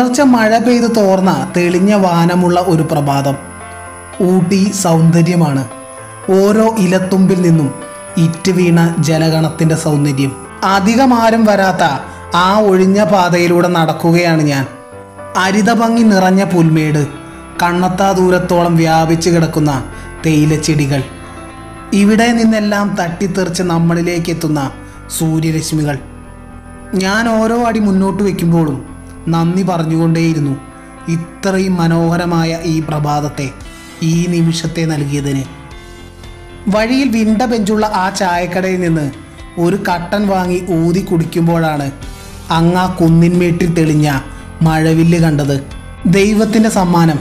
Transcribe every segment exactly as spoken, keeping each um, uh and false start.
പുലർച്ചെ മഴ പെയ്ത് തോർന്ന തെളിഞ്ഞ വാനമുള്ള ഒരു പ്രഭാതം. ഊട്ടി സൗന്ദര്യമാണ്, ഓരോ ഇലത്തുമ്പിൽ നിന്നും ഇറ്റ് വീണ ജലഗണത്തിൻ്റെ സൗന്ദര്യം. അധികമാരും വരാത്ത ആ ഒഴിഞ്ഞ പാതയിലൂടെ നടക്കുകയാണ് ഞാൻ. അരിതഭംഗി നിറഞ്ഞ പുൽമേട്, കണ്ണെത്താ ദൂരത്തോളം വ്യാപിച്ചു കിടക്കുന്ന തേയിലച്ചെടികൾ, ഇവിടെ നിന്നെല്ലാം തട്ടിത്തെറിച്ച് നമ്മളിലേക്ക് എത്തുന്ന സൂര്യരശ്മികൾ. ഞാൻ ഓരോ അടി മുന്നോട്ട് വയ്ക്കുമ്പോഴും നന്ദി പറഞ്ഞുകൊണ്ടേയിരുന്നു ഇത്രയും മനോഹരമായ ഈ പ്രഭാതത്തെ, ഈ നിമിഷത്തെ നൽകിയതിന്. വഴിയിൽ വിണ്ട ബെഞ്ചുള്ള ആ ചായക്കടയിൽ നിന്ന് ഒരു കട്ടൻ വാങ്ങി ഊതി കുടിക്കുമ്പോഴാണ് അങ്ങാ കുന്നിന്മേട്ടിൽ തെളിഞ്ഞ മഴവില്ല് കണ്ടത്. ദൈവത്തിൻ്റെ സമ്മാനം,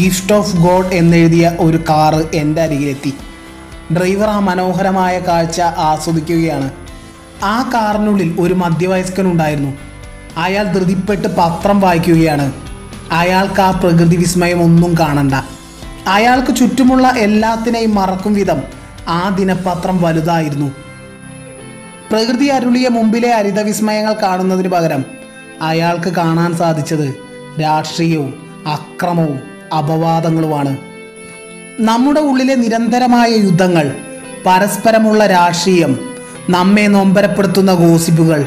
ഗിഫ്റ്റ് ഓഫ് ഗോഡ് എന്നെഴുതിയ ഒരു കാറ് എൻ്റെ അരികിലെത്തി. ഡ്രൈവർ ആ മനോഹരമായ കാഴ്ച ആസ്വദിക്കുകയാണ്. ആ കാറിനുള്ളിൽ ഒരു മധ്യവയസ്കനുണ്ടായിരുന്നു. അയാൾ ധൃതിപ്പെട്ട് പത്രം വായിക്കുകയാണ്. അയാൾക്ക് ആ പ്രകൃതി വിസ്മയം ഒന്നും കാണണ്ട. അയാൾക്ക് ചുറ്റുമുള്ള എല്ലാത്തിനെയും മറക്കും വിധം ആ ദിനപത്രം വലുതായിരുന്നു. പ്രകൃതി അരുളിയ മുമ്പിലെ ഹരിതവിസ്മയങ്ങൾ കാണുന്നതിന് പകരം അയാൾക്ക് കാണാൻ സാധിച്ചത് രാഷ്ട്രീയവും അക്രമവും അപവാദങ്ങളുമാണ്. നമ്മുടെ ഉള്ളിലെ നിരന്തരമായ യുദ്ധങ്ങൾ, പരസ്പരമുള്ള രാഷ്ട്രീയം, നമ്മെ നൊമ്പരപ്പെടുത്തുന്ന ഗോസിപ്പുകൾ,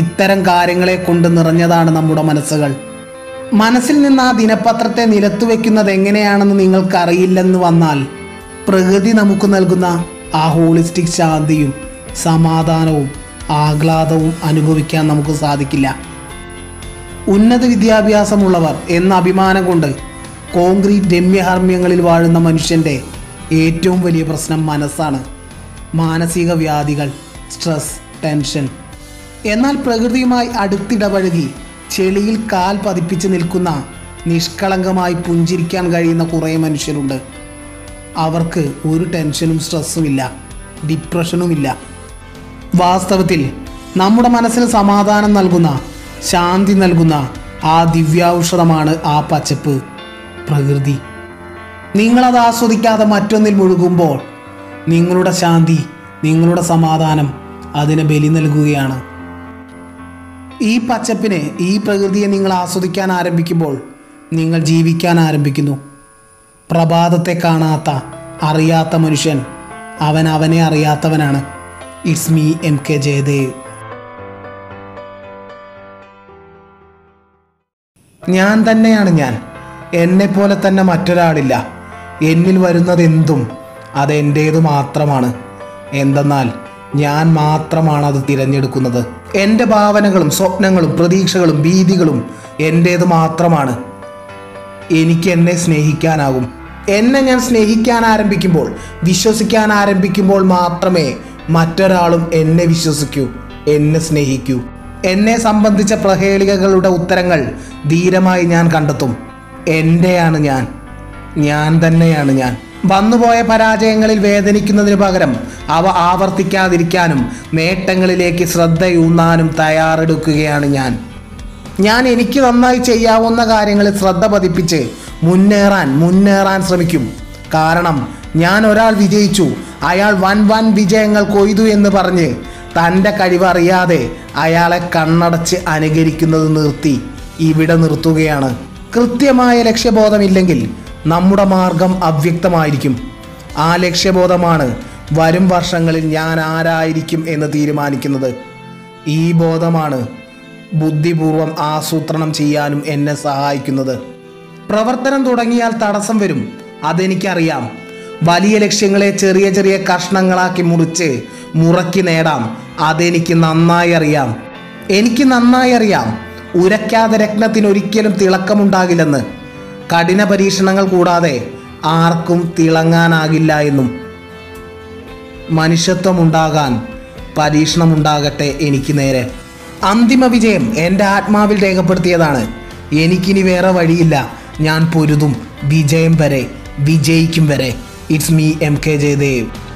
ഇത്തരം കാര്യങ്ങളെ കൊണ്ട് നിറഞ്ഞതാണ് നമ്മുടെ മനസ്സുകൾ. മനസ്സിൽ നിന്ന് ആ ദിനപത്രത്തെ നിലത്തു വയ്ക്കുന്നത് എങ്ങനെയാണെന്ന് നിങ്ങൾക്കറിയില്ലെന്ന് വന്നാൽ, പ്രകൃതി നമുക്ക് നൽകുന്ന ആ ഹോളിസ്റ്റിക് ശാന്തിയും സമാധാനവും ആഹ്ലാദവും അനുഭവിക്കാൻ നമുക്ക് സാധിക്കില്ല. ഉന്നത വിദ്യാഭ്യാസമുള്ളവർ എന്ന അഭിമാനം കൊണ്ട് കോൺക്രീറ്റ് രമ്യഹർമ്മ്യങ്ങളിൽ വാഴുന്ന മനുഷ്യൻ്റെ ഏറ്റവും വലിയ പ്രശ്നം മനസ്സാണ്. മാനസിക വ്യാധികൾ, സ്ട്രെസ്, ടെൻഷൻ. എന്നാൽ പ്രകൃതിയുമായി അടുത്തിടപഴകി ചെളിയിൽ കാൽ പതിപ്പിച്ച് നിൽക്കുന്ന, നിഷ്കളങ്കമായി പുഞ്ചിരിക്കാൻ കഴിയുന്ന കുറേ മനുഷ്യരുണ്ട്. അവർക്ക് ഒരു ടെൻഷനും സ്ട്രെസ്സുമില്ല, ഡിപ്രഷനുമില്ല. വാസ്തവത്തിൽ നമ്മുടെ മനസ്സിന് സമാധാനം നൽകുന്ന, ശാന്തി നൽകുന്ന ആ ദിവ്യാൗഷധമാണ് ആ പച്ചപ്പ്, പ്രകൃതി. നിങ്ങളത് ആസ്വദിക്കാതെ മറ്റൊന്നിൽ മുഴുകുമ്പോൾ നിങ്ങളുടെ ശാന്തി, നിങ്ങളുടെ സമാധാനം അതിന് ബലി നൽകുകയാണ്. ഈ പച്ചപ്പിനെ, ഈ പ്രകൃതിയെ നിങ്ങൾ ആസ്വദിക്കാൻ ആരംഭിക്കുമ്പോൾ നിങ്ങൾ ജീവിക്കാൻ ആരംഭിക്കുന്നു. പ്രഭാതത്തെ കാണാത്ത, അറിയാത്ത മനുഷ്യൻ അവൻ അവനെ അറിയാത്തവനാണ്. It's me, M K Jayadev. ഞാൻ തന്നെയാണ് ഞാൻ, എന്നെപ്പോലെ തന്നെ മറ്റൊരാളില്ല. എന്നിൽ വരുന്നതെന്തും അതെൻ്റേത് മാത്രമാണ്. എന്തെന്നാൽ ഞാൻ മാത്രമാണ് അത് തിരഞ്ഞെടുക്കുന്നത്. എൻ്റെ ഭാവനകളും സ്വപ്നങ്ങളും പ്രതീക്ഷകളും ഭീതികളും എൻ്റേത് മാത്രമാണ്. എനിക്ക് എന്നെ സ്നേഹിക്കാനാകും. എന്നെ ഞാൻ സ്നേഹിക്കാൻ ആരംഭിക്കുമ്പോൾ, വിശ്വസിക്കാൻ ആരംഭിക്കുമ്പോൾ മാത്രമേ മറ്റൊരാളും എന്നെ വിശ്വസിക്കൂ, എന്നെ സ്നേഹിക്കൂ. എന്നെ സംബന്ധിച്ച പ്രഹേളികകളുടെ ഉത്തരങ്ങൾ ധീരമായി ഞാൻ കണ്ടെത്തും. എൻ്റെയാണ് ഞാൻ, ഞാൻ തന്നെയാണ് ഞാൻ. വന്നുപോയ പരാജയങ്ങളിൽ വേദനിക്കുന്നതിന് പകരം അവ ആവർത്തിക്കാതിരിക്കാനും നേട്ടങ്ങളിലേക്ക് ശ്രദ്ധയൂന്നാനും തയ്യാറെടുക്കുകയാണ് ഞാൻ. ഞാൻ എനിക്ക് നന്നായി ചെയ്യാവുന്ന കാര്യങ്ങളിൽ ശ്രദ്ധ പതിപ്പിച്ച് മുന്നേറാൻ മുന്നേറാൻ ശ്രമിക്കും. കാരണം ഞാൻ ഒരാൾ വിജയിച്ചു, അയാൾ വൻ വൻ വിജയങ്ങൾ കൊയ്തു എന്ന് പറഞ്ഞ് തൻ്റെ കഴിവറിയാതെ അയാളെ കണ്ണടച്ച് അനുകരിക്കുന്നത് നിർത്തി ഇവിടെ നിർത്തുകയാണ്. കൃത്യമായ ലക്ഷ്യബോധമില്ലെങ്കിൽ നമ്മുടെ മാർഗം അവ്യക്തമായിരിക്കും. ആ ലക്ഷ്യബോധമാണ് വരും വർഷങ്ങളിൽ ഞാൻ ആരായിരിക്കും എന്ന് തീരുമാനിക്കുന്നത്. ഈ ബോധമാണ് ബുദ്ധിപൂർവം ആസൂത്രണം ചെയ്യാനും എന്നെ സഹായിക്കുന്നത്. പ്രവർത്തനം തുടങ്ങിയാൽ തടസ്സം വരും, അതെനിക്കറിയാം. വലിയ ലക്ഷ്യങ്ങളെ ചെറിയ ചെറിയ കഷ്ണങ്ങളാക്കി മുറിച്ച് മുറക്കി നേടാം, അതെനിക്ക് നന്നായി അറിയാം. എനിക്ക് നന്നായി അറിയാം ഉരയ്ക്കാതെ രത്നത്തിനൊരിക്കലും തിളക്കമുണ്ടാകില്ലെന്ന്, കഠിന പരീക്ഷണങ്ങൾ കൂടാതെ ആർക്കും തിളങ്ങാനാകില്ല എന്നും. മനുഷ്യത്വമുണ്ടാകാൻ പരീക്ഷണമുണ്ടാകട്ടെ എനിക്ക് നേരെ. അന്തിമ വിജയം എൻ്റെ ആത്മാവിൽ രേഖപ്പെടുത്തിയതാണ്. എനിക്കിനി വേറെ വഴിയില്ല. ഞാൻ പൊരുതും, വിജയം വരെ, വിജയിക്കും വരെ. It's me, M K Jayadev.